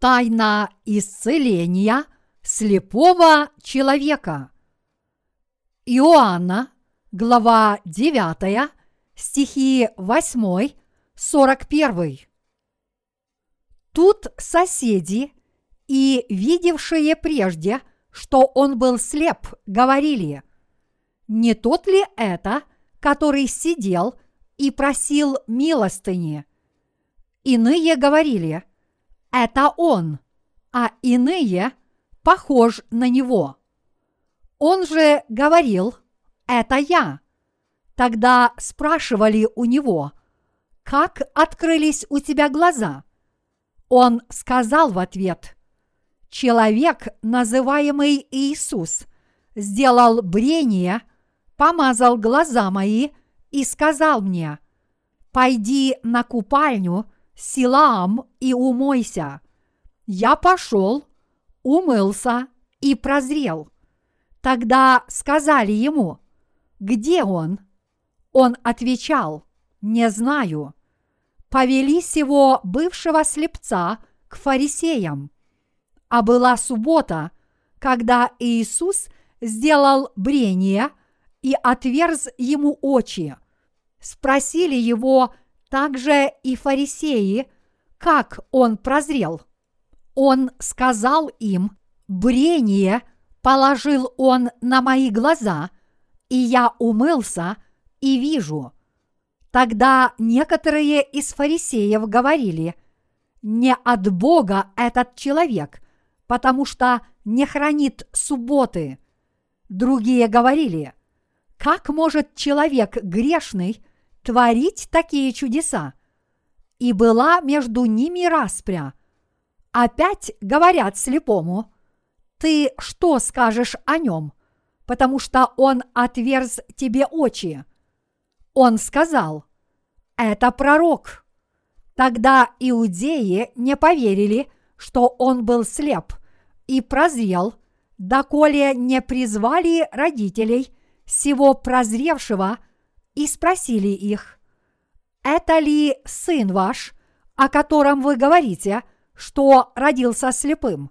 Тайна исцеления слепого человека. Иоанна, глава 9, стихи 8, 41. Тут соседи и видевшие прежде, что он был слеп, говорили: «Не тот ли это, который сидел и просил милостыни?» Иные говорили: «Это он», а иные: «Похож на него». Он же говорил: «Это я». Тогда спрашивали у него: «Как открылись у тебя глаза?» Он сказал в ответ: «Человек, называемый Иисус, сделал брение, помазал глаза мои и сказал мне: „Пойди на купальню Силоам и умойся“. Я пошел, умылся и прозрел». Тогда сказали ему: «Где он?» Он отвечал: «Не знаю». Повели сего бывшего слепца к фарисеям. А была суббота, когда Иисус сделал брение и отверз ему очи. Спросили его также и фарисеи, как он прозрел. Он сказал им: «Брение положил он на мои глаза, и я умылся и вижу». Тогда некоторые из фарисеев говорили: «Не от Бога этот человек, потому что не хранит субботы». Другие говорили: «Как может человек грешный творить такие чудеса?» И была между ними распря. Опять говорят слепому: «Ты что скажешь о нем? Потому что он отверз тебе очи». Он сказал: «Это пророк». Тогда иудеи не поверили, что он был слеп и прозрел, доколе не призвали родителей сего прозревшего и спросили их: «Это ли сын ваш, о котором вы говорите, что родился слепым?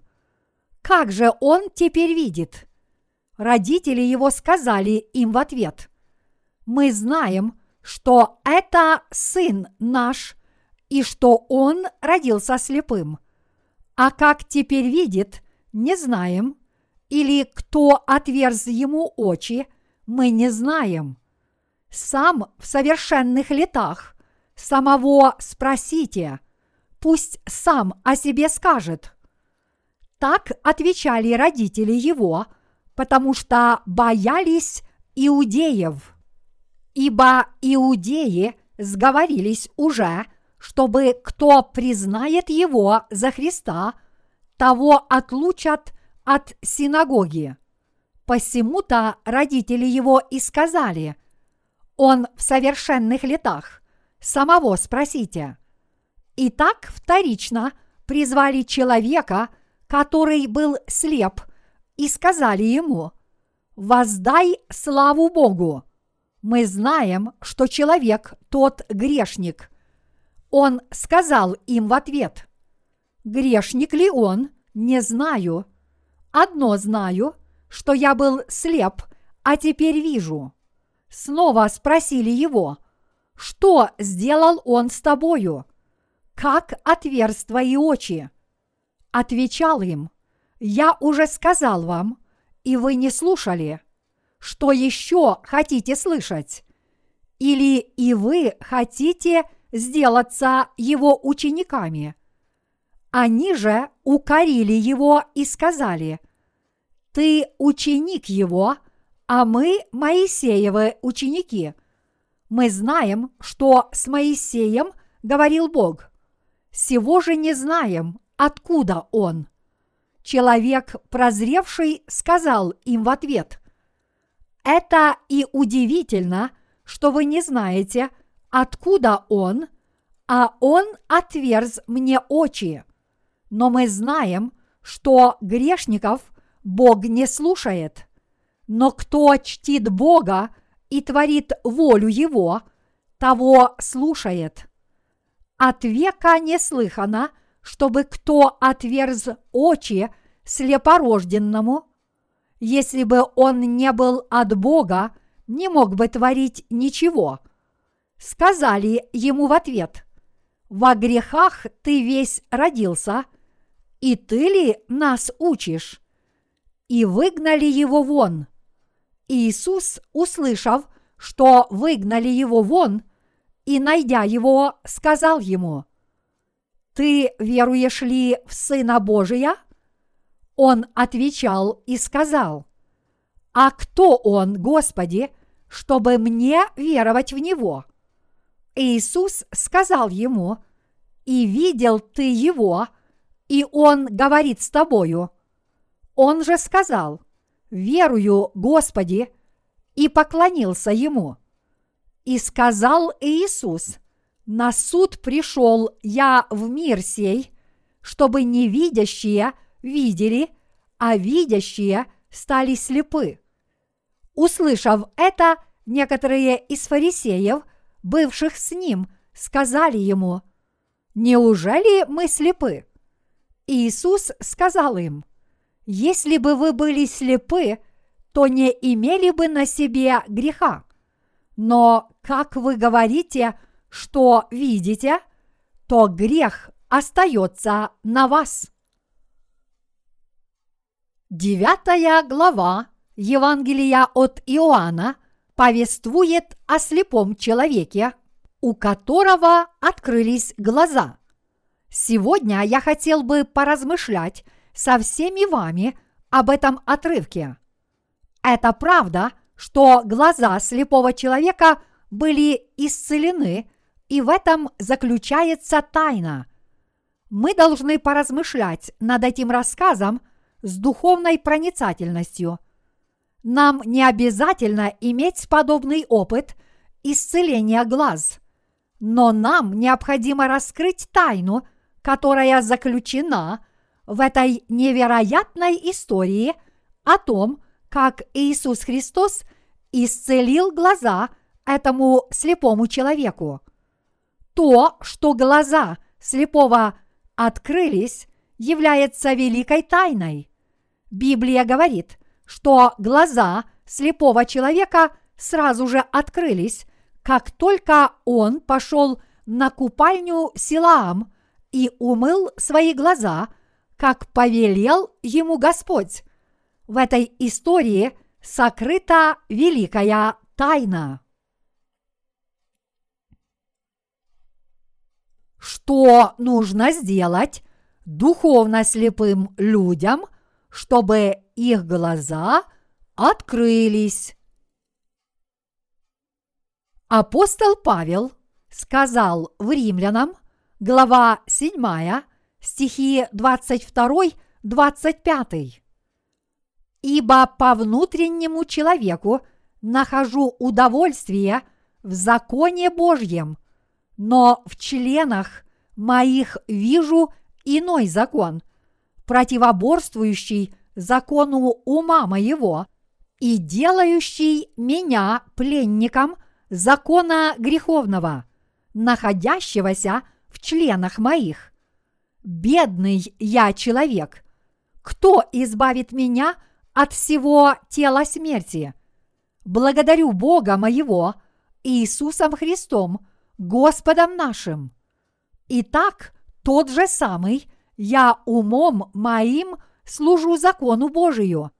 Как же он теперь видит?» Родители его сказали им в ответ: «Мы знаем, что это сын наш, и что он родился слепым. А как теперь видит, не знаем, или кто отверз ему очи, мы не знаем. Сам в совершенных летах самого спросите, пусть сам о себе скажет». Так отвечали родители его, потому что боялись иудеев. Ибо иудеи сговорились уже, чтобы кто признает его за Христа, того отлучат от синагоги. Посему-то родители его и сказали: «Он в совершенных летах, самого спросите». И так вторично призвали человека, который был слеп, и сказали ему: «Воздай славу Богу! Мы знаем, что человек тот грешник». Он сказал им в ответ: «Грешник ли он, не знаю. Одно знаю, что я был слеп, а теперь вижу». Снова спросили его: «Что сделал он с тобою? Как отверз твои очи?» Отвечал им: «Я уже сказал вам, и вы не слушали. Что еще хотите слышать? Или и вы хотите сделаться его учениками?» Они же укорили его и сказали: «Ты ученик его, а мы Моисеевы ученики. Мы знаем, что с Моисеем говорил Бог. Сего же не знаем, откуда он». Человек прозревший сказал им в ответ: «Это и удивительно, что вы не знаете, откуда он, а он отверз мне очи. Но мы знаем, что грешников Бог не слушает. Но кто чтит Бога и творит волю Его, того слушает. От века не слыхано, чтобы кто отверз очи слепорожденному, если бы он не был от Бога, не мог бы творить ничего. Сказали ему в ответ: «Во грехах ты весь родился, и ты ли нас учишь?» И выгнали его вон. Иисус, услышав, что выгнали его вон, и, найдя его, сказал ему: «Ты веруешь ли в Сына Божия?» Он отвечал и сказал: «А кто он, Господи, чтобы мне веровать в него?» Иисус сказал ему: «И видел ты его, и он говорит с тобою». Он же сказал: «Верую, Господи», и поклонился ему. И сказал Иисус: «На суд пришел я в мир сей, чтобы невидящие видели, а видящие стали слепы». Услышав это, некоторые из фарисеев, бывших с ним, сказали ему: «Неужели мы слепы?» Иисус сказал им: «Если бы вы были слепы, то не имели бы на себе греха. Но как вы говорите, что видите, то грех остается на вас». 9 глава Евангелия от Иоанна повествует о слепом человеке, у которого открылись глаза. Сегодня я хотел бы поразмышлять со всеми вами об этом отрывке. Это правда, что глаза слепого человека были исцелены, и в этом заключается тайна. Мы должны поразмышлять над этим рассказом с духовной проницательностью. Нам не обязательно иметь подобный опыт исцеления глаз, но нам необходимо раскрыть тайну, которая заключена в этой невероятной истории о том, как Иисус Христос исцелил глаза этому слепому человеку. То, что глаза слепого открылись, является великой тайной. Библия говорит, что глаза слепого человека сразу же открылись, как только он пошел на купальню Силоам и умыл свои глаза, как повелел ему Господь. В этой истории сокрыта великая тайна. Что нужно сделать духовно слепым людям, чтобы их глаза открылись? Апостол Павел сказал в Римлянам, глава 7, стихи 22-25: «Ибо по внутреннему человеку нахожу удовольствие в законе Божьем, но в членах моих вижу иной закон, противоборствующий закону ума моего и делающий меня пленником закона греховного, находящегося в членах моих. Бедный я человек! Кто избавит меня от всего тела смерти? Благодарю Бога моего, Иисусом Христом, Господом нашим. Итак, тот же самый я умом моим служу закону Божию,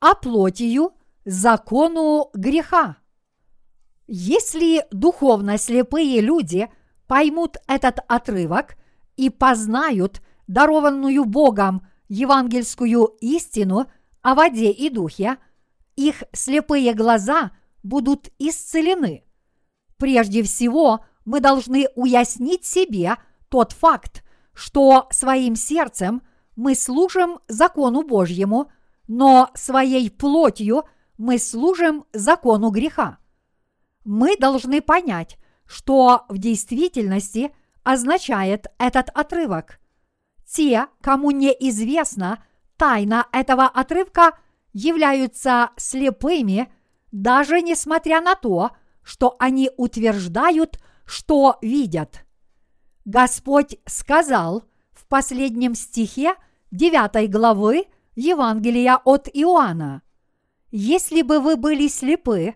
а плотью – закону греха». Если духовно слепые люди поймут этот отрывок и познают дарованную Богом евангельскую истину о воде и духе, их слепые глаза будут исцелены. Прежде всего, мы должны уяснить себе тот факт, что своим сердцем мы служим закону Божьему, но своей плотью мы служим закону греха. Мы должны понять, что в действительности означает этот отрывок. Те, кому неизвестно тайна этого отрывка, являются слепыми, даже несмотря на то, что они утверждают, что видят. Господь сказал в последнем стихе 9 главы Евангелия от Иоанна. «Если бы вы были слепы,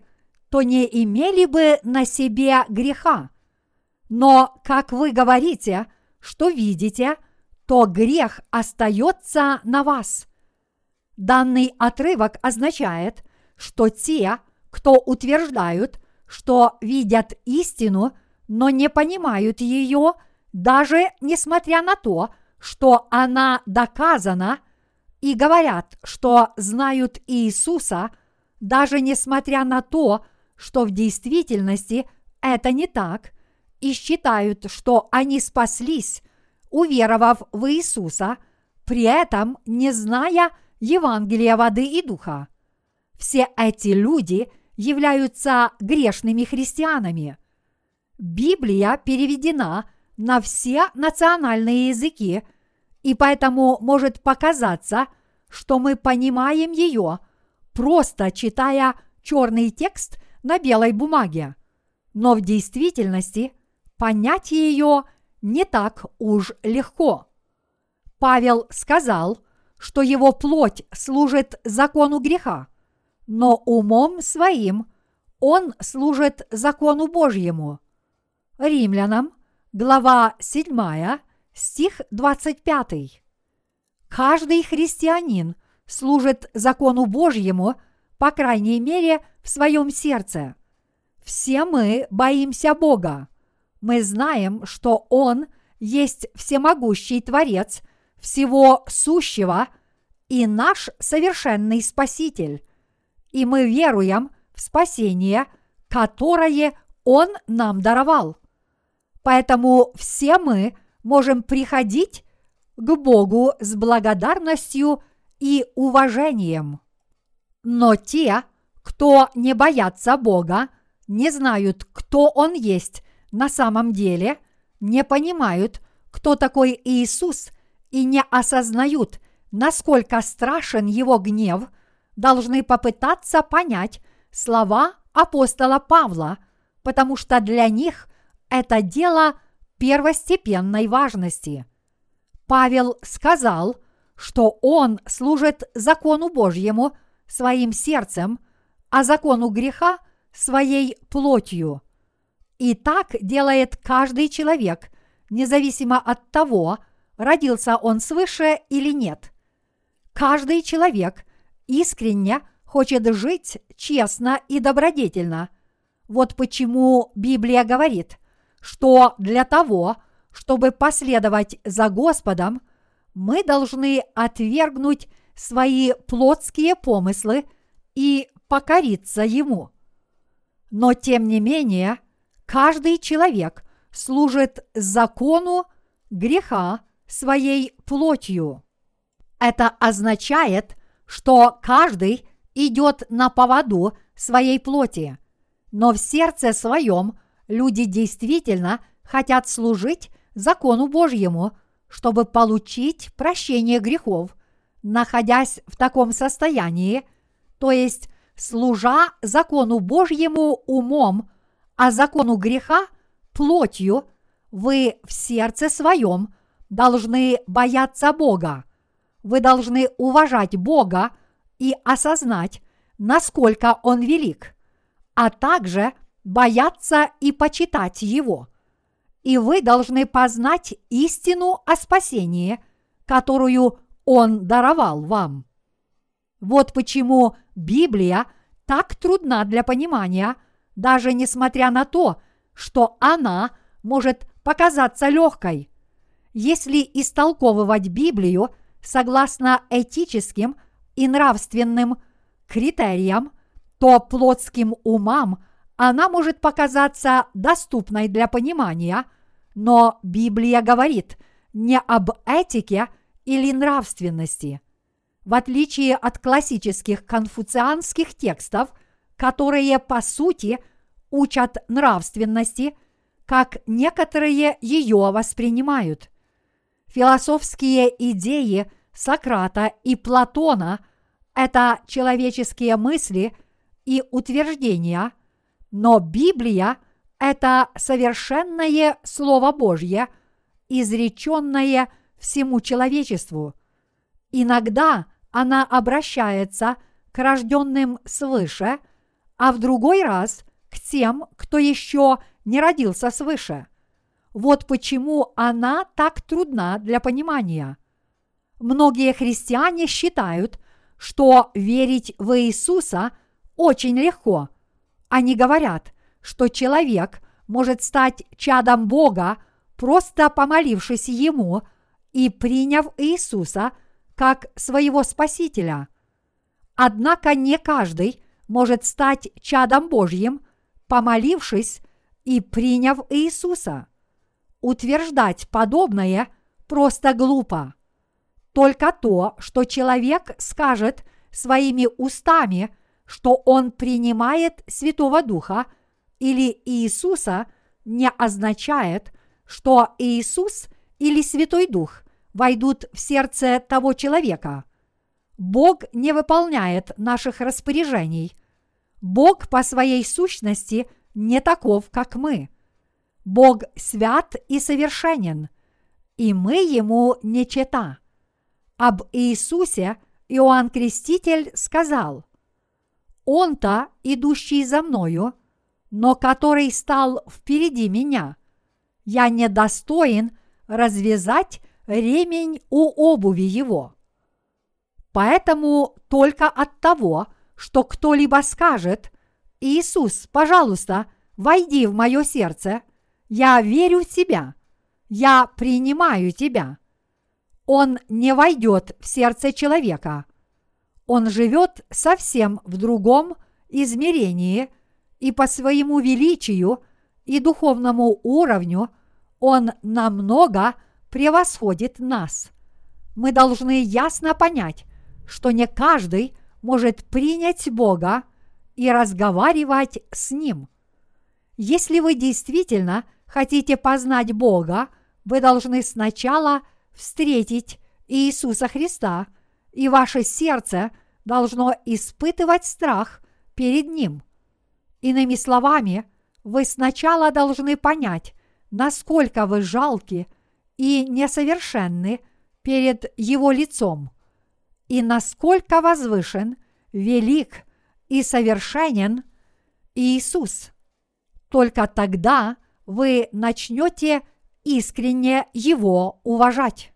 то не имели бы на себе греха. Но, как вы говорите, что видите, то грех остается на вас». Данный отрывок означает, что те, кто утверждают, что видят истину, но не понимают ее, даже несмотря на то, что она доказана, и говорят, что знают Иисуса, даже несмотря на то, что в действительности это не так, и считают, что они спаслись, уверовав в Иисуса, при этом не зная Евангелия воды и духа. Все эти люди являются грешными христианами. Библия переведена на все национальные языки, и поэтому может показаться, что мы понимаем ее, просто читая черный текст на белой бумаге. Но в действительности понять ее не так уж легко. Павел сказал, что его плоть служит закону греха, но умом своим он служит закону Божьему. Римлянам, глава 7, стих 25. Каждый христианин служит закону Божьему, по крайней мере, в своем сердце. Все мы боимся Бога. Мы знаем, что Он есть всемогущий Творец всего сущего и наш совершенный Спаситель. И мы веруем в спасение, которое Он нам даровал. Поэтому все мы можем приходить к Богу с благодарностью и уважением. Но те, кто не боятся Бога, не знают, кто Он есть на самом деле, не понимают, кто такой Иисус, и не осознают, насколько страшен Его гнев, должны попытаться понять слова апостола Павла, потому что для них это дело первостепенной важности. Павел сказал, что он служит закону Божьему своим сердцем, а закону греха своей плотью. И так делает каждый человек, независимо от того, родился он свыше или нет. Каждый человек искренне хочет жить честно и добродетельно. Вот почему Библия говорит, что для того, чтобы последовать за Господом, мы должны отвергнуть свои плотские помыслы и покориться Ему. Но тем не менее, каждый человек служит закону греха своей плотью. Это означает, что каждый идет на поводу своей плоти, но в сердце своем люди действительно хотят служить закону Божьему, чтобы получить прощение грехов, находясь в таком состоянии, то есть служа закону Божьему умом, а закону греха плотью, вы в сердце своем должны бояться Бога. Вы должны уважать Бога и осознать, насколько Он велик, а также бояться и почитать Его. И вы должны познать истину о спасении, которую Он даровал вам. Вот почему Библия так трудна для понимания, даже несмотря на то, что она может показаться легкой. Если истолковывать Библию согласно этическим и нравственным критериям, то плотским умам она может показаться доступной для понимания, но Библия говорит не об этике или нравственности. В отличие от классических конфуцианских текстов, которые, по сути, учат нравственности, как некоторые ее воспринимают. Философские идеи Сократа и Платона – это человеческие мысли и утверждения, но Библия – это совершенное Слово Божье, изреченное всему человечеству. Иногда она обращается к рожденным свыше, а в другой раз к тем, кто еще не родился свыше. Вот почему она так трудна для понимания. Многие христиане считают, что верить в Иисуса очень легко. Они говорят, что человек может стать чадом Бога, просто помолившись Ему и приняв Иисуса как своего Спасителя. Однако не каждый может стать чадом Божьим, помолившись и приняв Иисуса. Утверждать подобное просто глупо. Только то, что человек скажет своими устами, что он принимает Святого Духа или Иисуса, не означает, что Иисус или Святой Дух войдут в сердце того человека. Бог не выполняет наших распоряжений. Бог по своей сущности не таков, как мы. Бог свят и совершенен, и мы Ему не чета. Об Иисусе Иоанн Креститель сказал: «Он-то, идущий за мною, но который стал впереди меня, я не достоин развязать ремень у обуви его». Поэтому только от того, что кто-либо скажет: «Иисус, пожалуйста, войди в мое сердце, я верю в Тебя, я принимаю Тебя», он не войдет в сердце человека. Он живет совсем в другом измерении, и по своему величию и духовному уровню он намного превосходит нас. Мы должны ясно понять, что не каждый может принять Бога и разговаривать с Ним. Если вы действительно хотите познать Бога, вы должны сначала встретить Иисуса Христа, и ваше сердце должно испытывать страх перед Ним. Иными словами, вы сначала должны понять, насколько вы жалки и несовершенны перед Его лицом, и насколько возвышен, велик и совершенен Иисус. Только тогда вы начнете искренне Его уважать.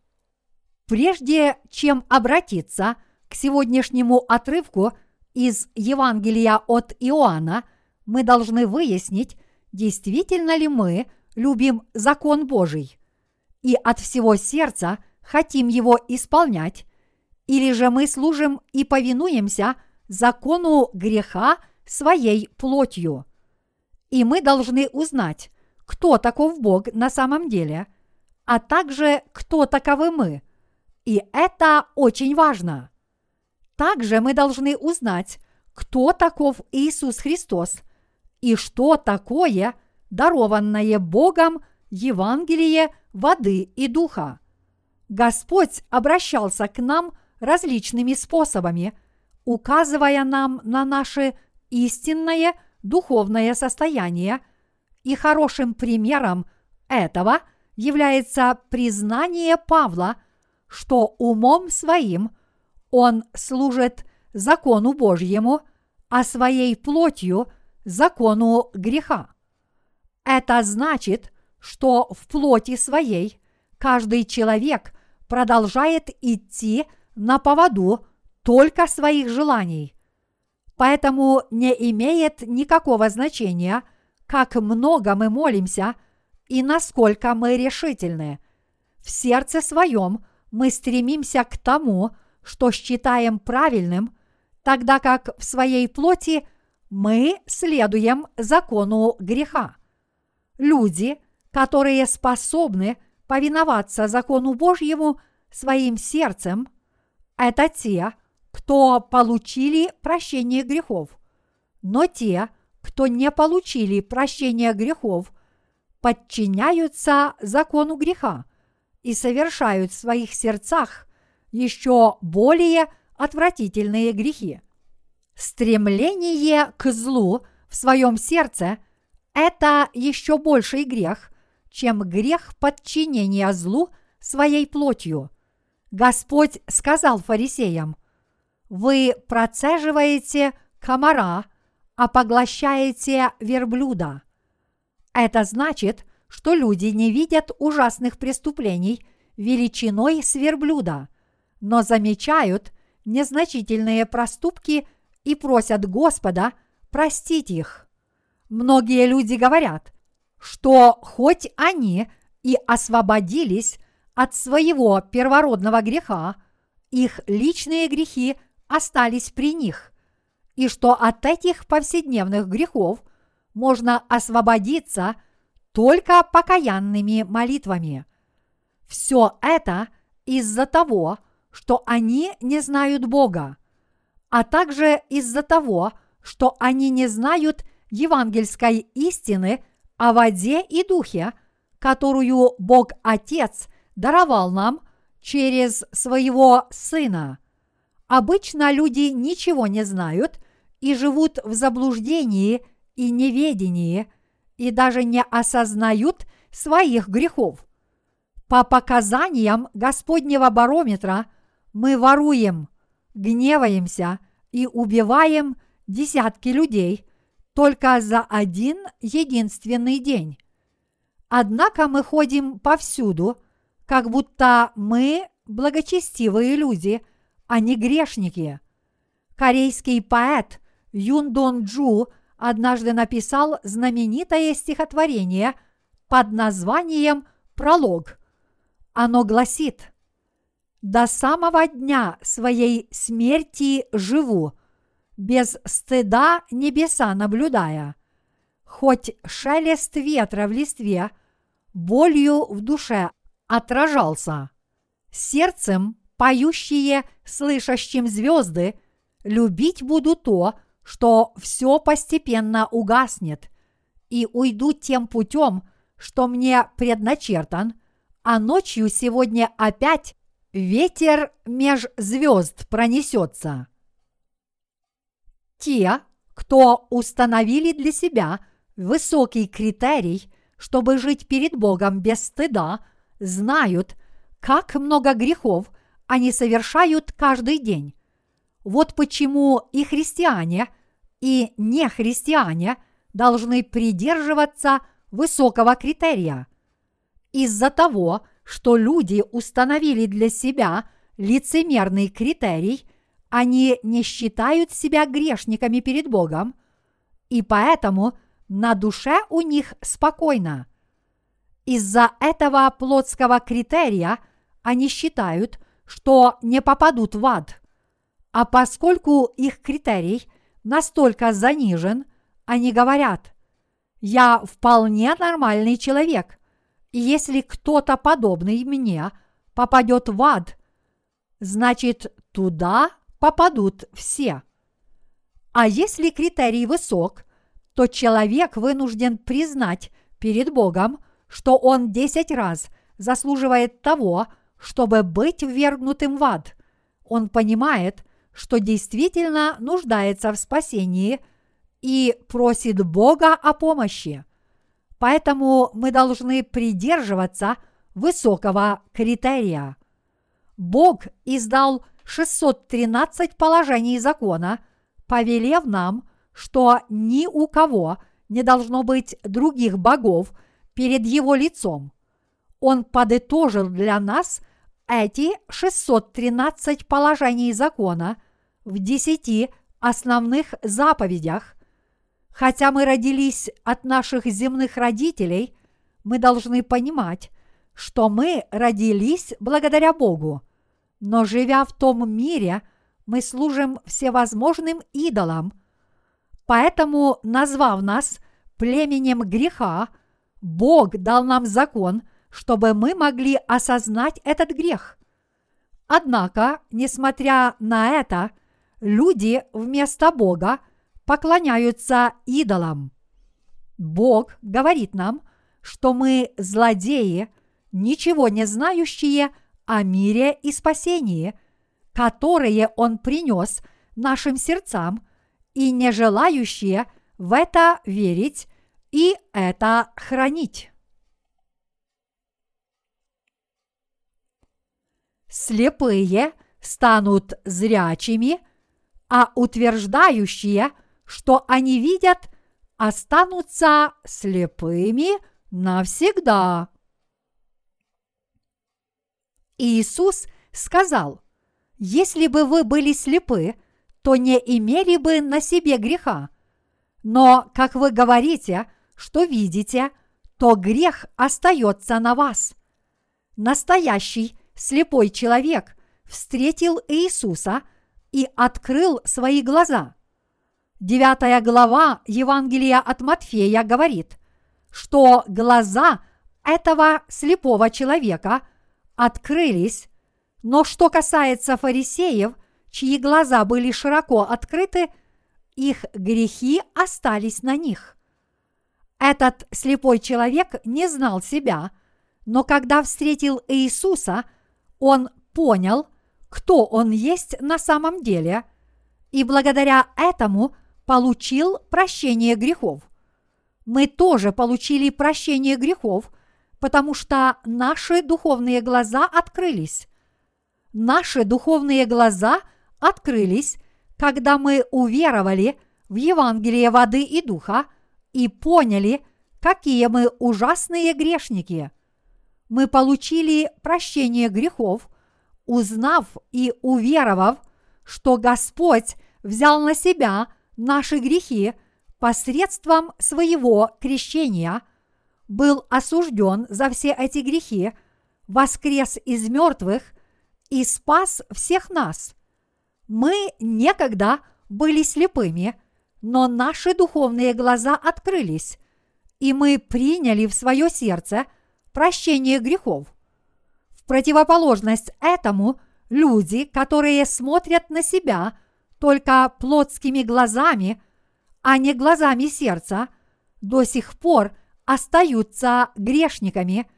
Прежде чем обратиться к сегодняшнему отрывку из Евангелия от Иоанна, мы должны выяснить, действительно ли мы любим закон Божий и от всего сердца хотим его исполнять, или же мы служим и повинуемся закону греха своей плотью. И мы должны узнать, кто таков Бог на самом деле, а также кто таковы мы. И это очень важно. Также мы должны узнать, кто таков Иисус Христос и что такое дарованное Богом Евангелие воды и духа. Господь обращался к нам различными способами, указывая нам на наше истинное духовное состояние, и хорошим примером этого является признание Павла, что умом своим он служит закону Божьему, а своей плотью – закону греха. Это значит, что в плоти своей каждый человек продолжает идти на поводу только своих желаний. Поэтому не имеет никакого значения, как много мы молимся и насколько мы решительны. В сердце своем мы стремимся к тому, что считаем правильным, тогда как в своей плоти мы следуем закону греха. Люди, которые способны повиноваться закону Божьему своим сердцем, это те, кто получили прощение грехов, но те, кто не получили прощения грехов, подчиняются закону греха и совершают в своих сердцах еще более отвратительные грехи. Стремление к злу в своем сердце – это еще больший грех, чем грех подчинения злу своей плотью. Господь сказал фарисеям: «Вы процеживаете комара, а поглощаете верблюда». Это значит, что люди не видят ужасных преступлений величиной с верблюда, но замечают незначительные проступки и просят Господа простить их. Многие люди говорят, что хоть они и освободились от своего первородного греха, их личные грехи остались при них, и что от этих повседневных грехов можно освободиться только покаянными молитвами. Все это из-за того, что они не знают Бога, а также из-за того, что они не знают евангельской истины о воде и духе, которую Бог Отец даровал нам через своего Сына. Обычно люди ничего не знают и живут в заблуждении и неведении, и даже не осознают своих грехов. По показаниям Господнего барометра мы воруем, гневаемся и убиваем десятки людей только за один единственный день. Однако мы ходим повсюду, как будто мы благочестивые люди, а не грешники. Корейский поэт Юн Дон Джу однажды написал знаменитое стихотворение под названием «Пролог». Оно гласит: «До самого дня своей смерти живу, без стыда небеса наблюдая. Хоть шелест ветра в листве болью в душе отражался. Сердцем поющие слышащим звезды любить буду то, что все постепенно угаснет, и уйду тем путем, что мне предначертан, а ночью сегодня опять ветер меж звезд пронесется». Те, кто установили для себя высокий критерий, чтобы жить перед Богом без стыда, знают, как много грехов они совершают каждый день. Вот почему и христиане, и нехристиане должны придерживаться высокого критерия. Из-за того, что люди установили для себя лицемерный критерий, они не считают себя грешниками перед Богом, и поэтому на душе у них спокойно. Из-за этого плотского критерия они считают, что не попадут в ад. А поскольку их критерий настолько занижен, они говорят: «Я вполне нормальный человек, и если кто-то подобный мне попадет в ад, значит, туда попадут все». А если критерий высок, то человек вынужден признать перед Богом, что он 10 раз заслуживает того, чтобы быть ввергнутым в ад. Он понимает, что действительно нуждается в спасении и просит Бога о помощи. Поэтому мы должны придерживаться высокого критерия. Бог издал 613 положений закона, повелев нам, что ни у кого не должно быть других богов перед его лицом. Он подытожил для нас эти 613 положений закона в 10 основных заповедях. Хотя мы родились от наших земных родителей, мы должны понимать, что мы родились благодаря Богу, но, живя в том мире, мы служим всевозможным идолам. Поэтому, назвав нас племенем греха, Бог дал нам закон, чтобы мы могли осознать этот грех. Однако, несмотря на это, люди вместо Бога поклоняются идолам. Бог говорит нам, что мы злодеи, ничего не знающие о мире и спасении, которые Он принес нашим сердцам, и не желающие в это верить и это хранить. слепые станут зрячими, а утверждающие, что они видят, останутся слепыми навсегда. Иисус сказал: «Если бы вы были слепы, то не имели бы на себе греха. Но, как вы говорите, что видите, то грех остается на вас». Настоящий слепой человек встретил Иисуса и открыл свои глаза. 9 глава Евангелия от Матфея говорит, что глаза этого слепого человека открылись, но что касается фарисеев, чьи глаза были широко открыты, их грехи остались на них. Этот слепой человек не знал себя, но когда встретил Иисуса, он понял, кто он есть на самом деле, и благодаря этому получил прощение грехов. Мы тоже получили прощение грехов, потому что наши духовные глаза открылись. Наши духовные глаза открылись, когда мы уверовали в Евангелие воды и духа и поняли, какие мы ужасные грешники. Мы получили прощение грехов, узнав и уверовав, что Господь взял на себя наши грехи посредством своего крещения, был осужден за все эти грехи, воскрес из мертвых и спас всех нас. Мы некогда были слепыми, но наши духовные глаза открылись, и мы приняли в свое сердце прощение грехов. В противоположность этому люди, которые смотрят на себя только плотскими глазами, а не глазами сердца, до сих пор остаются грешниками,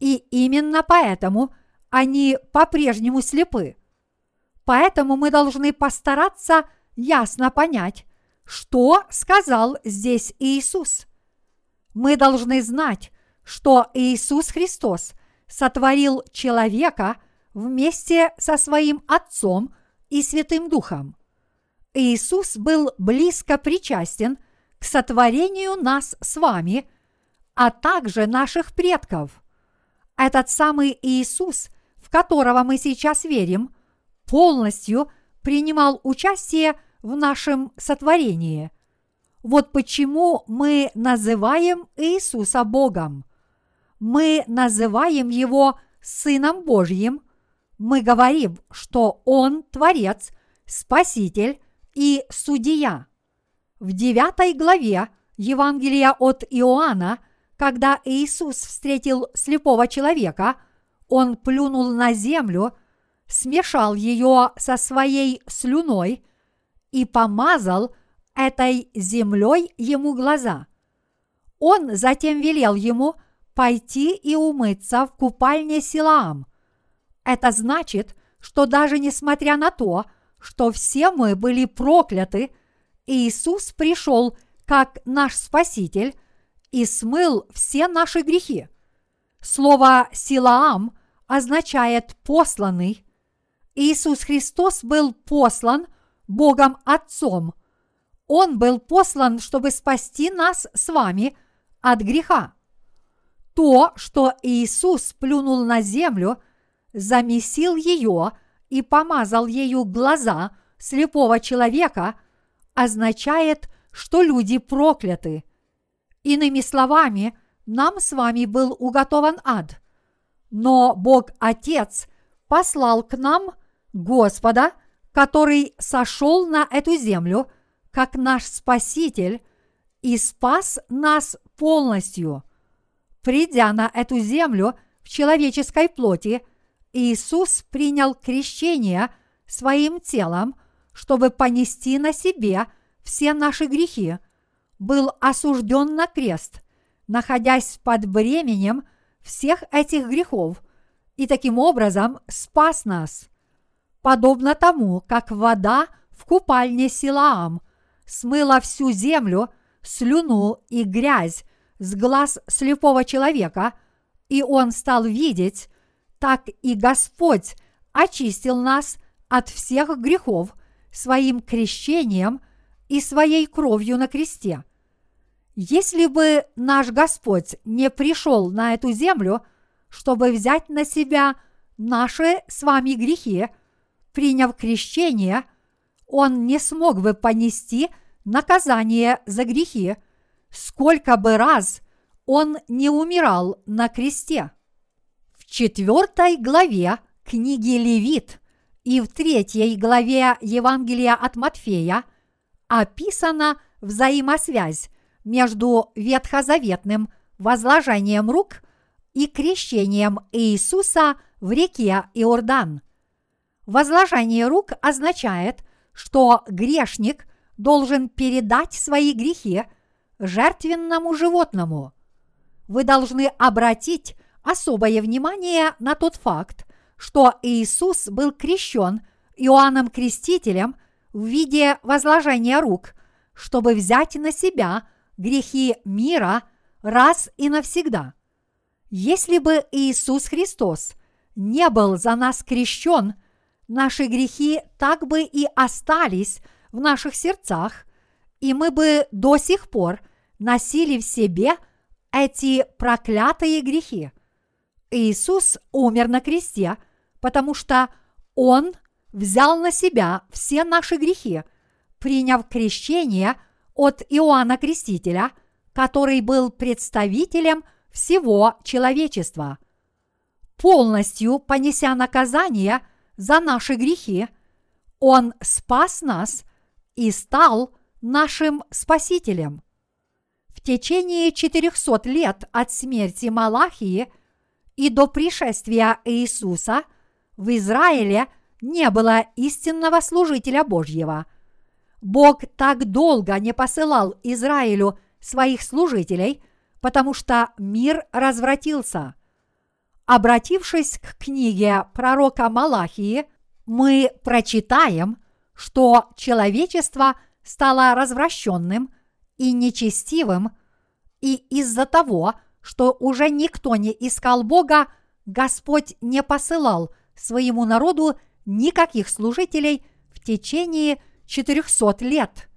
и именно поэтому они по-прежнему слепы. Поэтому мы должны постараться ясно понять, что сказал здесь Иисус. Мы должны знать, что Иисус Христос сотворил человека вместе со своим Отцом и Святым Духом. Иисус был близко причастен к сотворению нас с вами, а также наших предков. Этот самый Иисус, в которого мы сейчас верим, полностью принимал участие в нашем сотворении. Вот почему мы называем Иисуса Богом. Мы называем Его Сыном Божьим. Мы говорим, что Он Творец, Спаситель и Судья. В 9 главе Евангелия от Иоанна, когда Иисус встретил слепого человека, Он плюнул на землю, смешал ее со своей слюной и помазал этой землей ему глаза. Он затем велел ему пойти и умыться в купальне Силоам. Это значит, что даже несмотря на то, что все мы были прокляты, Иисус пришел как наш Спаситель и смыл все наши грехи. Слово «Силоам» означает «посланный». Иисус Христос был послан Богом Отцом. Он был послан, чтобы спасти нас с вами от греха. То, что Иисус плюнул на землю, замесил ее и помазал ею глаза слепого человека, означает, что люди прокляты. Иными словами, нам с вами был уготован ад. Но Бог Отец послал к нам Господа, который сошел на эту землю, как наш Спаситель, и спас нас полностью. Придя на эту землю в человеческой плоти, Иисус принял крещение своим телом, чтобы понести на себе все наши грехи, был осужден на крест, находясь под бременем всех этих грехов, и таким образом спас нас. Подобно тому, как вода в купальне Силоам смыла всю землю, слюну и грязь с глаз слепого человека, и он стал видеть, так и Господь очистил нас от всех грехов своим крещением и своей кровью на кресте. Если бы наш Господь не пришел на эту землю, чтобы взять на себя наши с вами грехи, приняв крещение, Он не смог бы понести наказание за грехи, сколько бы раз Он не умирал на кресте. В 4 главе книги Левит и в 3 главе Евангелия от Матфея описана взаимосвязь между ветхозаветным возложением рук и крещением Иисуса в реке Иордан. Возложение рук означает, что грешник должен передать свои грехи жертвенному животному. Вы должны обратить особое внимание на тот факт, что Иисус был крещен Иоанном Крестителем в виде возложения рук, чтобы взять на себя грехи мира раз и навсегда. Если бы Иисус Христос не был за нас крещен, наши грехи так бы и остались в наших сердцах, и мы бы до сих пор носили в себе эти проклятые грехи. Иисус умер на кресте, потому что Он взял на себя все наши грехи, приняв крещение от Иоанна Крестителя, который был представителем всего человечества. Полностью понеся наказание за наши грехи, Он спас нас и стал нашим Спасителем. В течение 400 лет от смерти Малахии и до пришествия Иисуса в Израиле не было истинного служителя Божьего. Бог так долго не посылал Израилю своих служителей, потому что мир развратился. Обратившись к книге пророка Малахии, мы прочитаем, что человечество стало развращенным и нечестивым, и из-за того, что уже никто не искал Бога, Господь не посылал своему народу никаких служителей в течение 400 лет.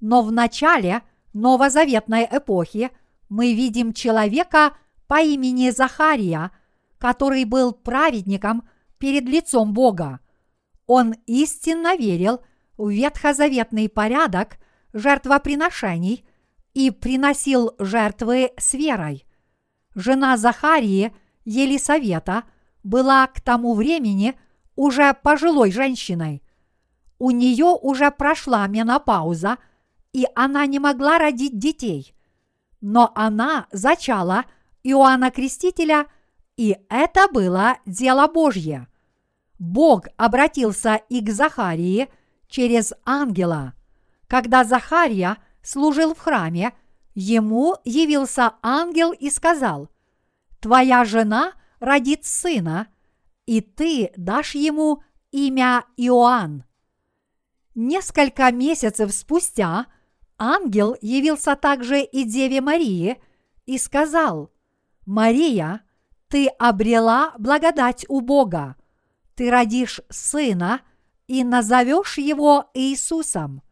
Но в начале новозаветной эпохи мы видим человека по имени Захария, который был праведником перед лицом Бога. Он истинно верил в ветхозаветный порядок жертвоприношений и приносил жертвы с верой. Жена Захарии, Елисавета, была к тому времени уже пожилой женщиной. У нее уже прошла менопауза, и она не могла родить детей. Но она зачала Иоанна Крестителя, и это было дело Божье. Бог обратился и к Захарии через ангела. Когда Захария служил в храме, ему явился ангел и сказал: «Твоя жена родит сына, и ты дашь ему имя Иоанн». Несколько месяцев спустя ангел явился также и Деве Марии и сказал: «Мария, ты обрела благодать у Бога, ты родишь сына и назовешь его Иисусом».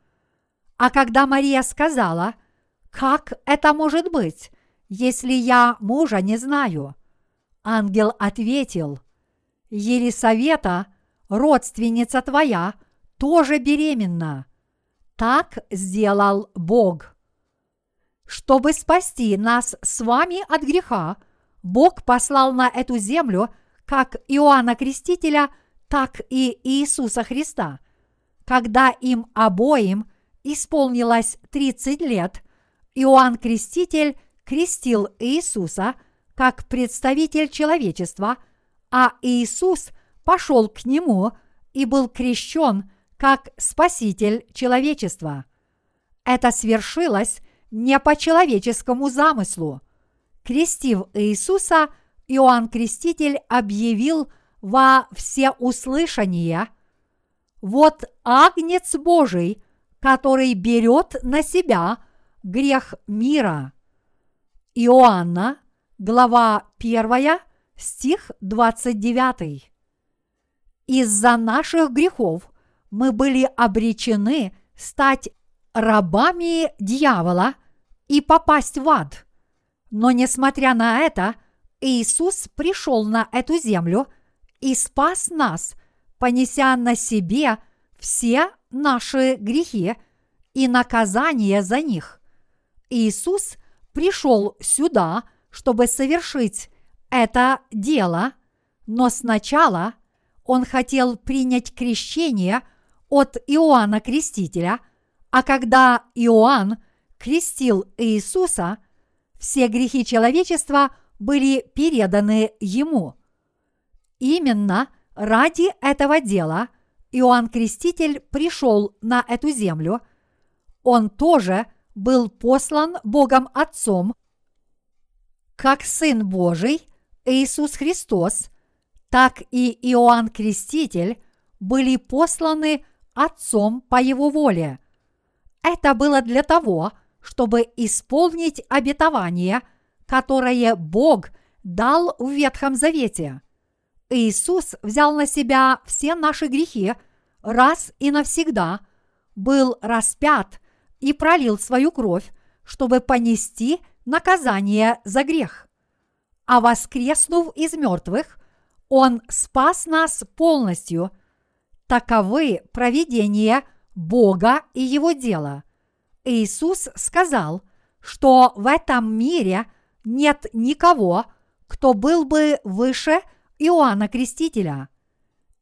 А когда Мария сказала: «Как это может быть, если я мужа не знаю?» Ангел ответил: «Елисавета, родственница твоя, тоже беременна». Так сделал Бог. Чтобы спасти нас с вами от греха, Бог послал на эту землю как Иоанна Крестителя, так и Иисуса Христа. Когда им обоим исполнилось 30 лет, Иоанн Креститель крестил Иисуса как представитель человечества, а Иисус пошел к нему и был крещен как спаситель человечества. Это свершилось не по человеческому замыслу. Крестив Иисуса, Иоанн Креститель объявил во всеуслышание: «Вот Агнец Божий, который берет на себя грех мира». Иоанна, глава 1, стих 29. Из-за наших грехов мы были обречены стать рабами дьявола и попасть в ад. Но несмотря на это, Иисус пришел на эту землю и спас нас, понеся на себе все наши грехи и наказание за них. Иисус пришел сюда, чтобы совершить это дело, но сначала Он хотел принять крещение от Иоанна Крестителя, а когда Иоанн крестил Иисуса, все грехи человечества были переданы Ему. Именно ради этого дела Иоанн Креститель пришел на эту землю. Он тоже был послан Богом Отцом, как Сын Божий Иисус Христос, так и Иоанн Креститель были посланы Отцом по Его воле. Это было для того, чтобы исполнить обетование, которое Бог дал в Ветхом Завете. Иисус взял на себя все наши грехи раз и навсегда, был распят и пролил свою кровь, чтобы понести наказание за грех. А воскреснув из мертвых, Он спас нас полностью. Таковы провидения Бога и Его дела. Иисус сказал, что в этом мире нет никого, кто был бы выше Иоанна Крестителя.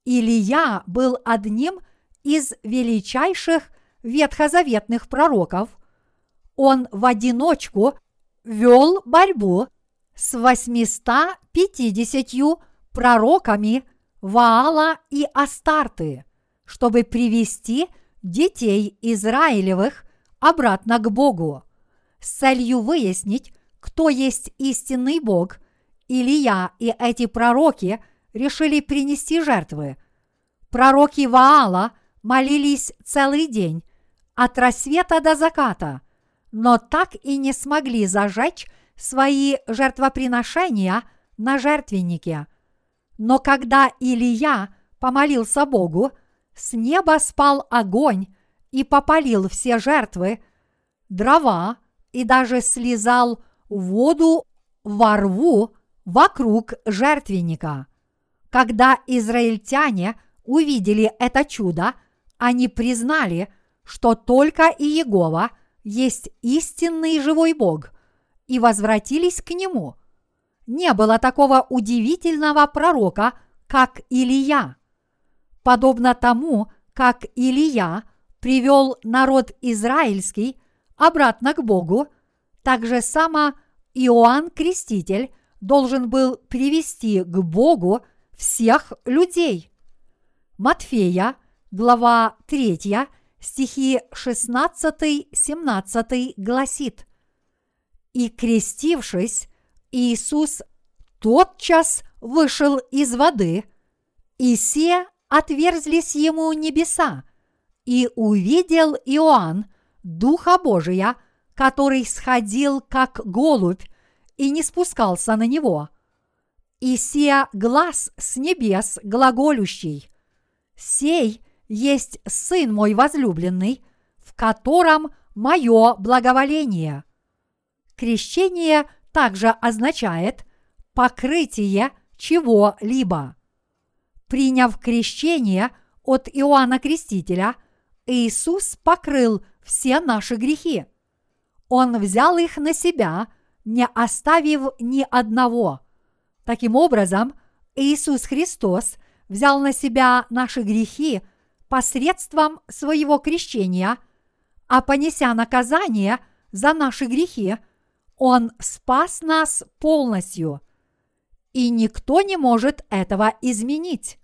Илья был одним из величайших ветхозаветных пророков. Он в одиночку вел борьбу с 850 пророками Ваала и Астарты, чтобы привести детей Израилевых обратно к Богу. С целью выяснить, кто есть истинный Бог, Илия и эти пророки решили принести жертвы. Пророки Ваала молились целый день, от рассвета до заката, но так и не смогли зажечь свои жертвоприношения на жертвеннике. Но когда Илия помолился Богу, с неба спал огонь и попалил все жертвы, дрова и даже слизал воду во рву вокруг жертвенника. Когда израильтяне увидели это чудо, они признали, что только Иегова есть истинный живой Бог, и возвратились к Нему. Не было такого удивительного пророка, как Илия. Подобно тому, как Илия привел народ израильский обратно к Богу, так же само Иоанн Креститель должен был привести к Богу всех людей. Матфея, глава 3, стихи 16-17 гласит: «И крестившись, Иисус тотчас вышел из воды, и се отверзлись ему небеса, и увидел Иоанн Духа Божия, который сходил как голубь и не спускался на него. И се глас с небес глаголющий: сей есть Сын мой возлюбленный, в котором мое благоволение». Крещение также означает покрытие чего-либо. Приняв крещение от Иоанна Крестителя, Иисус покрыл все наши грехи. Он взял их на себя, не оставив ни одного. Таким образом, Иисус Христос взял на себя наши грехи посредством своего крещения, а понеся наказание за наши грехи, Он спас нас полностью, и никто не может этого изменить.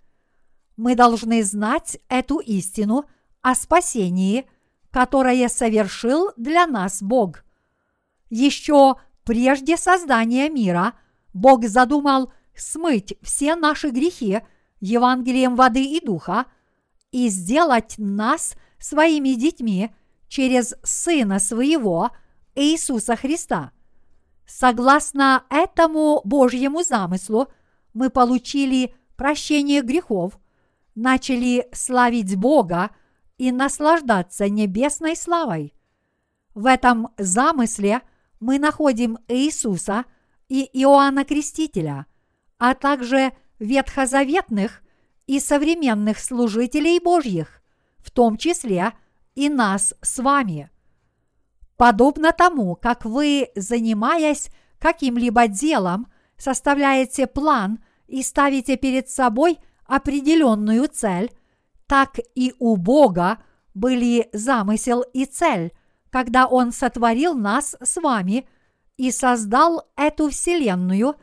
Мы должны знать эту истину о спасении, которое совершил для нас Бог. Еще прежде создания мира Бог задумал смыть все наши грехи Евангелием воды и духа и сделать нас своими детьми через Сына Своего Иисуса Христа. Согласно этому Божьему замыслу, мы получили прощение грехов, начали славить Бога и наслаждаться небесной славой. В этом замысле мы находим Иисуса и Иоанна Крестителя, а также ветхозаветных и современных служителей Божьих, в том числе и нас с вами. Подобно тому, как вы, занимаясь каким-либо делом, составляете план и ставите перед собой определенную цель, так и у Бога были замысел и цель, когда Он сотворил нас с вами и создал эту вселенную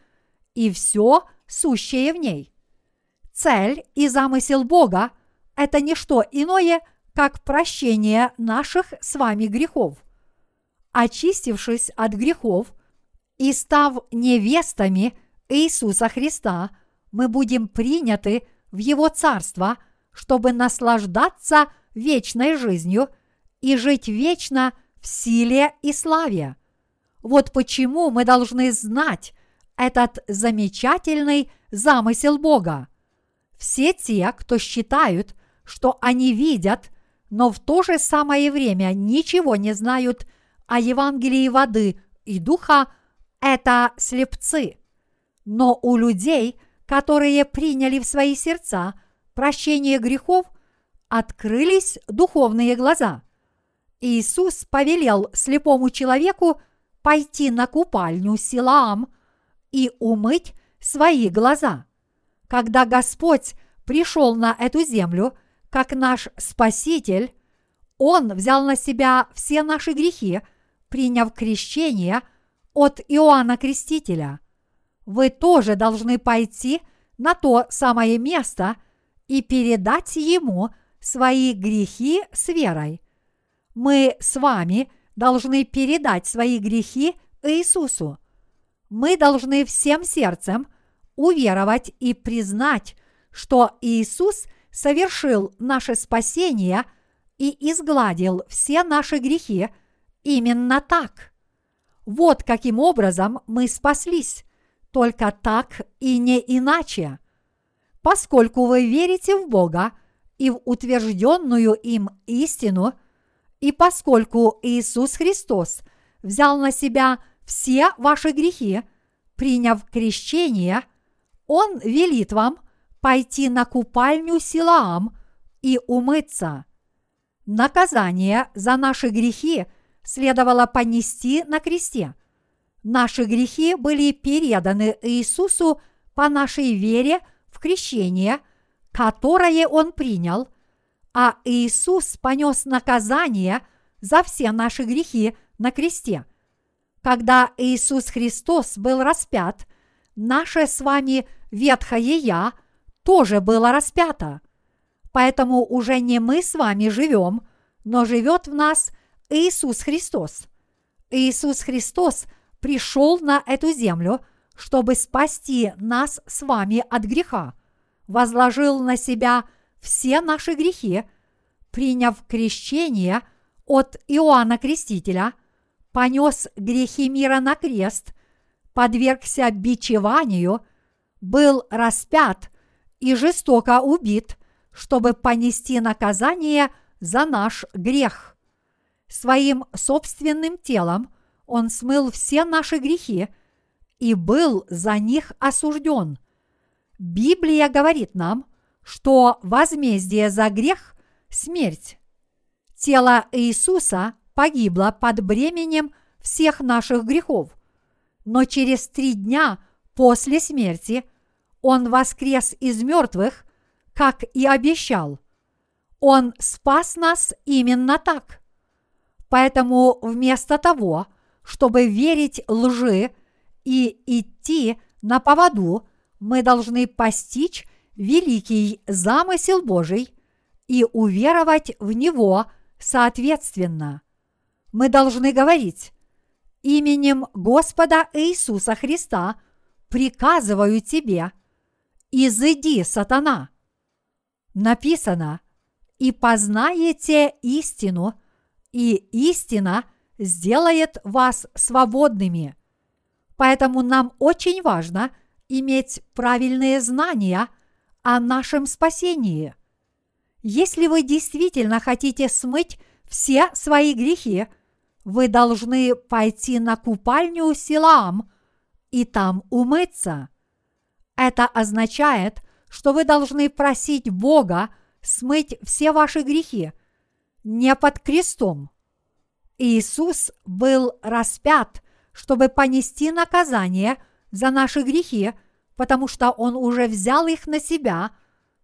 и все сущее в ней. Цель и замысел Бога – это не что иное, как прощение наших с вами грехов. Очистившись от грехов и став невестами Иисуса Христа, мы будем приняты в Его Царство, чтобы наслаждаться вечной жизнью и жить вечно в силе и славе. Вот почему мы должны знать этот замечательный замысел Бога. Все те, кто считают, что они видят, но в то же самое время ничего не знают о Евангелии воды и духа, это слепцы. Но у людей, которые приняли в свои сердца прощение грехов, открылись духовные глаза. Иисус повелел слепому человеку пойти на купальню Силоам и умыть свои глаза. Когда Господь пришел на эту землю, как наш Спаситель, Он взял на себя все наши грехи, приняв крещение от Иоанна Крестителя. Вы тоже должны пойти на то самое место и передать Ему свои грехи с верой. Мы с вами должны передать свои грехи Иисусу. Мы должны всем сердцем уверовать и признать, что Иисус совершил наше спасение и изгладил все наши грехи именно так. Вот каким образом мы спаслись, только так и не иначе. Поскольку вы верите в Бога и в утвержденную им истину, и поскольку Иисус Христос взял на себя все ваши грехи, приняв крещение, Он велит вам пойти на купальню Силоам и умыться. Наказание за наши грехи следовало понести на кресте. Наши грехи были переданы Иисусу по нашей вере в крещение, которое Он принял, а Иисус понес наказание за все наши грехи на кресте. Когда Иисус Христос был распят, наше с вами ветхое «я» тоже было распято. Поэтому уже не мы с вами живем, но живет в нас Иисус Христос. Иисус Христос пришел на эту землю, чтобы спасти нас с вами от греха, возложил на себя все наши грехи, приняв крещение от Иоанна Крестителя, понес грехи мира на крест, подвергся бичеванию, был распят и жестоко убит, чтобы понести наказание за наш грех. Своим собственным телом Он смыл все наши грехи и был за них осужден. Библия говорит нам, что возмездие за грех – смерть. Тело Иисуса погибло под бременем всех наших грехов, но через 3 дня после смерти Он воскрес из мертвых, как и обещал. Он спас нас именно так. Поэтому вместо того, чтобы верить лжи и идти на поводу, мы должны постичь великий замысел Божий и уверовать в него соответственно. Мы должны говорить: «Именем Господа Иисуса Христа приказываю тебе, изыди, сатана». Написано: «И познаете истину, и истина сделает вас свободными». Поэтому нам очень важно иметь правильные знания о нашем спасении. Если вы действительно хотите смыть все свои грехи, вы должны пойти на купальню Силоам и там умыться. Это означает, что вы должны просить Бога смыть все ваши грехи, не под крестом. Иисус был распят, чтобы понести наказание за наши грехи, потому что Он уже взял их на себя,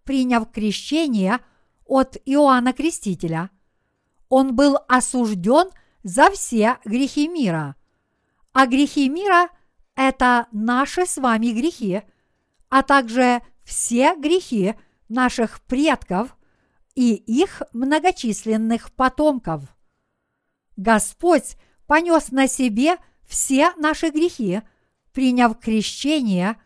приняв крещение от Иоанна Крестителя. Он был осужден за все грехи мира. А грехи мира – это наши с вами грехи, а также все грехи наших предков и их многочисленных потомков. Господь понес на себе все наши грехи, приняв крещение,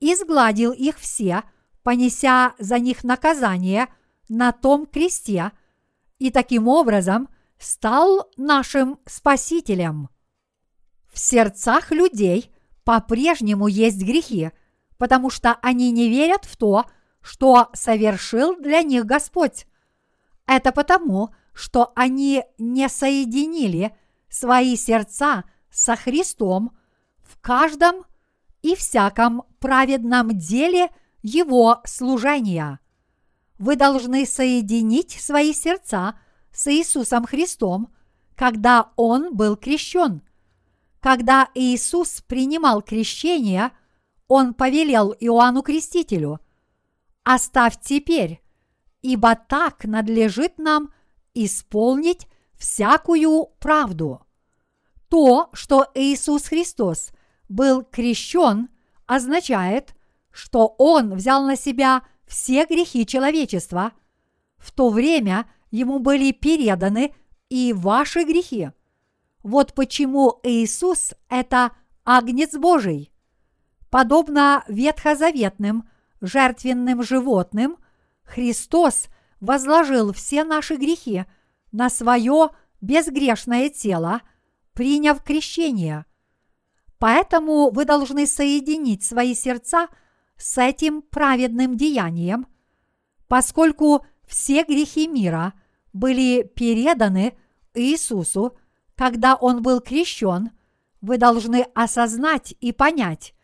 и сгладил их все, понеся за них наказание на том кресте, и таким образом стал нашим Спасителем. В сердцах людей по-прежнему есть грехи, потому что они не верят в то, что совершил для них Господь. Это потому, что они не соединили свои сердца со Христом в каждом и всяком праведном деле Его служения. Вы должны соединить свои сердца с Иисусом Христом, когда Он был крещен. Когда Иисус принимал крещение, Он повелел Иоанну Крестителю: «Оставь теперь, ибо так надлежит нам исполнить всякую правду». То, что Иисус Христос был крещен, означает, что Он взял на себя все грехи человечества. В то время Ему были переданы и ваши грехи. Вот почему Иисус – это Агнец Божий. Подобно ветхозаветным жертвенным животным, Христос возложил все наши грехи на свое безгрешное тело, приняв крещение. Поэтому вы должны соединить свои сердца с этим праведным деянием, поскольку все грехи мира были переданы Иисусу, когда Он был крещен. Вы должны осознать и понять,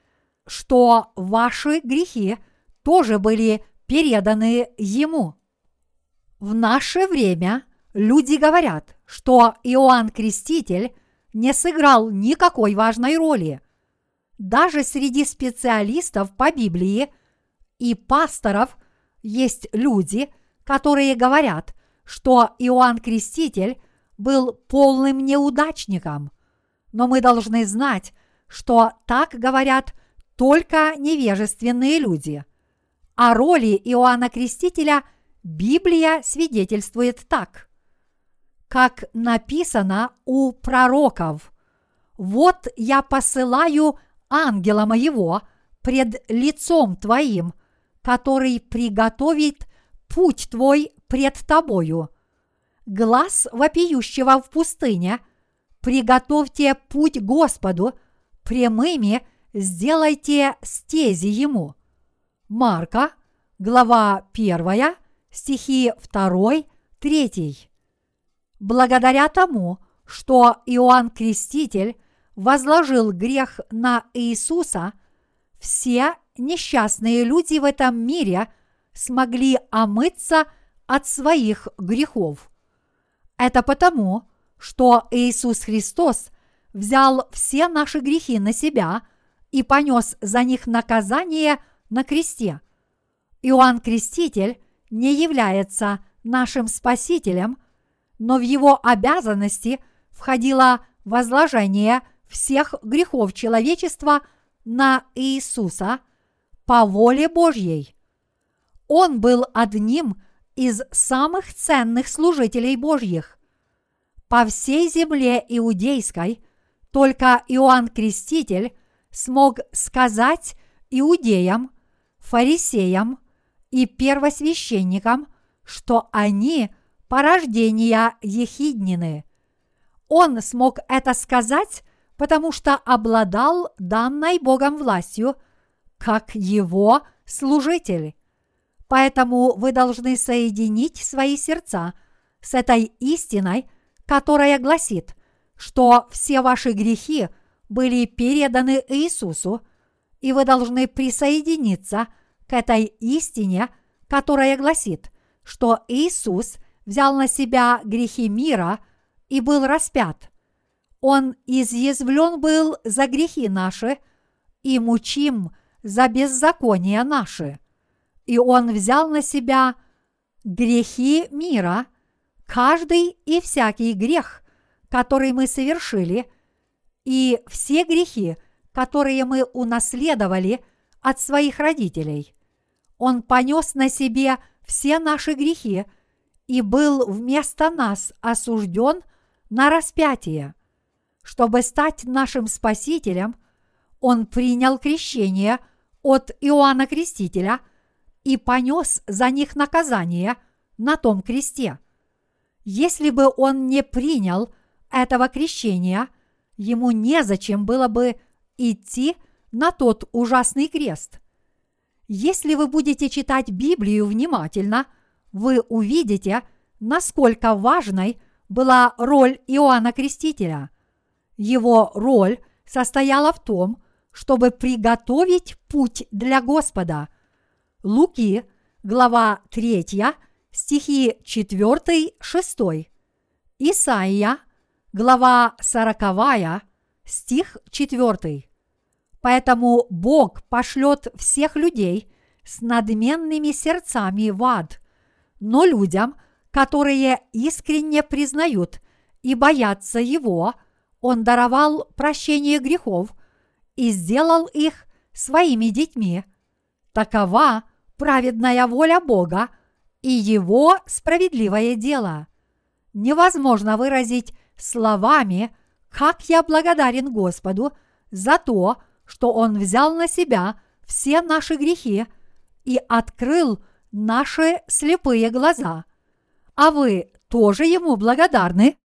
что ваши грехи тоже были переданы Ему. В наше время люди говорят, что Иоанн Креститель не сыграл никакой важной роли. Даже среди специалистов по Библии и пасторов есть люди, которые говорят, что Иоанн Креститель был полным неудачником. Но мы должны знать, что так говорят только невежественные люди. О роли Иоанна Крестителя Библия свидетельствует так: как написано у пророков: «Вот я посылаю ангела моего пред лицом твоим, который приготовит путь твой пред тобою. Глас вопиющего в пустыне: приготовьте путь Господу, прямыми сделайте стези Ему». Марка, глава 1, стихи 2, 3. Благодаря тому, что Иоанн Креститель возложил грех на Иисуса, все несчастные люди в этом мире смогли омыться от своих грехов. Это потому, что Иисус Христос взял все наши грехи на себя и понес за них наказание на кресте. Иоанн Креститель не является нашим Спасителем, но в его обязанности входило возложение всех грехов человечества на Иисуса по воле Божьей. Он был одним из самых ценных служителей Божьих. По всей земле иудейской только Иоанн Креститель смог сказать иудеям, фарисеям и первосвященникам, что они порождения Ехиднины. Он смог это сказать, потому что обладал данной Богом властью, как его служитель. Поэтому вы должны соединить свои сердца с этой истиной, которая гласит, что все ваши грехи были переданы Иисусу, и вы должны присоединиться к этой истине, которая гласит, что Иисус взял на себя грехи мира и был распят. Он изъязвлен был за грехи наши и мучим за беззакония наши. И Он взял на себя грехи мира, каждый и всякий грех, который мы совершили, и все грехи, которые мы унаследовали от своих родителей. Он понес на себе все наши грехи и был вместо нас осужден на распятие. Чтобы стать нашим Спасителем, Он принял крещение от Иоанна Крестителя и понес за них наказание на том кресте. Если бы Он не принял этого крещения, Ему незачем было бы идти на тот ужасный крест. Если вы будете читать Библию внимательно, вы увидите, насколько важной была роль Иоанна Крестителя. Его роль состояла в том, чтобы приготовить путь для Господа. Луки, глава 3, стихи 4-6. Исаия, глава 40, стих 4. Поэтому Бог пошлет всех людей с надменными сердцами в ад, но людям, которые искренне признают и боятся Его, Он даровал прощение грехов и сделал их своими детьми. Такова праведная воля Бога и Его справедливое дело. Невозможно выразить словами, как я благодарен Господу за то, что Он взял на себя все наши грехи и открыл наши слепые глаза. А вы тоже Ему благодарны?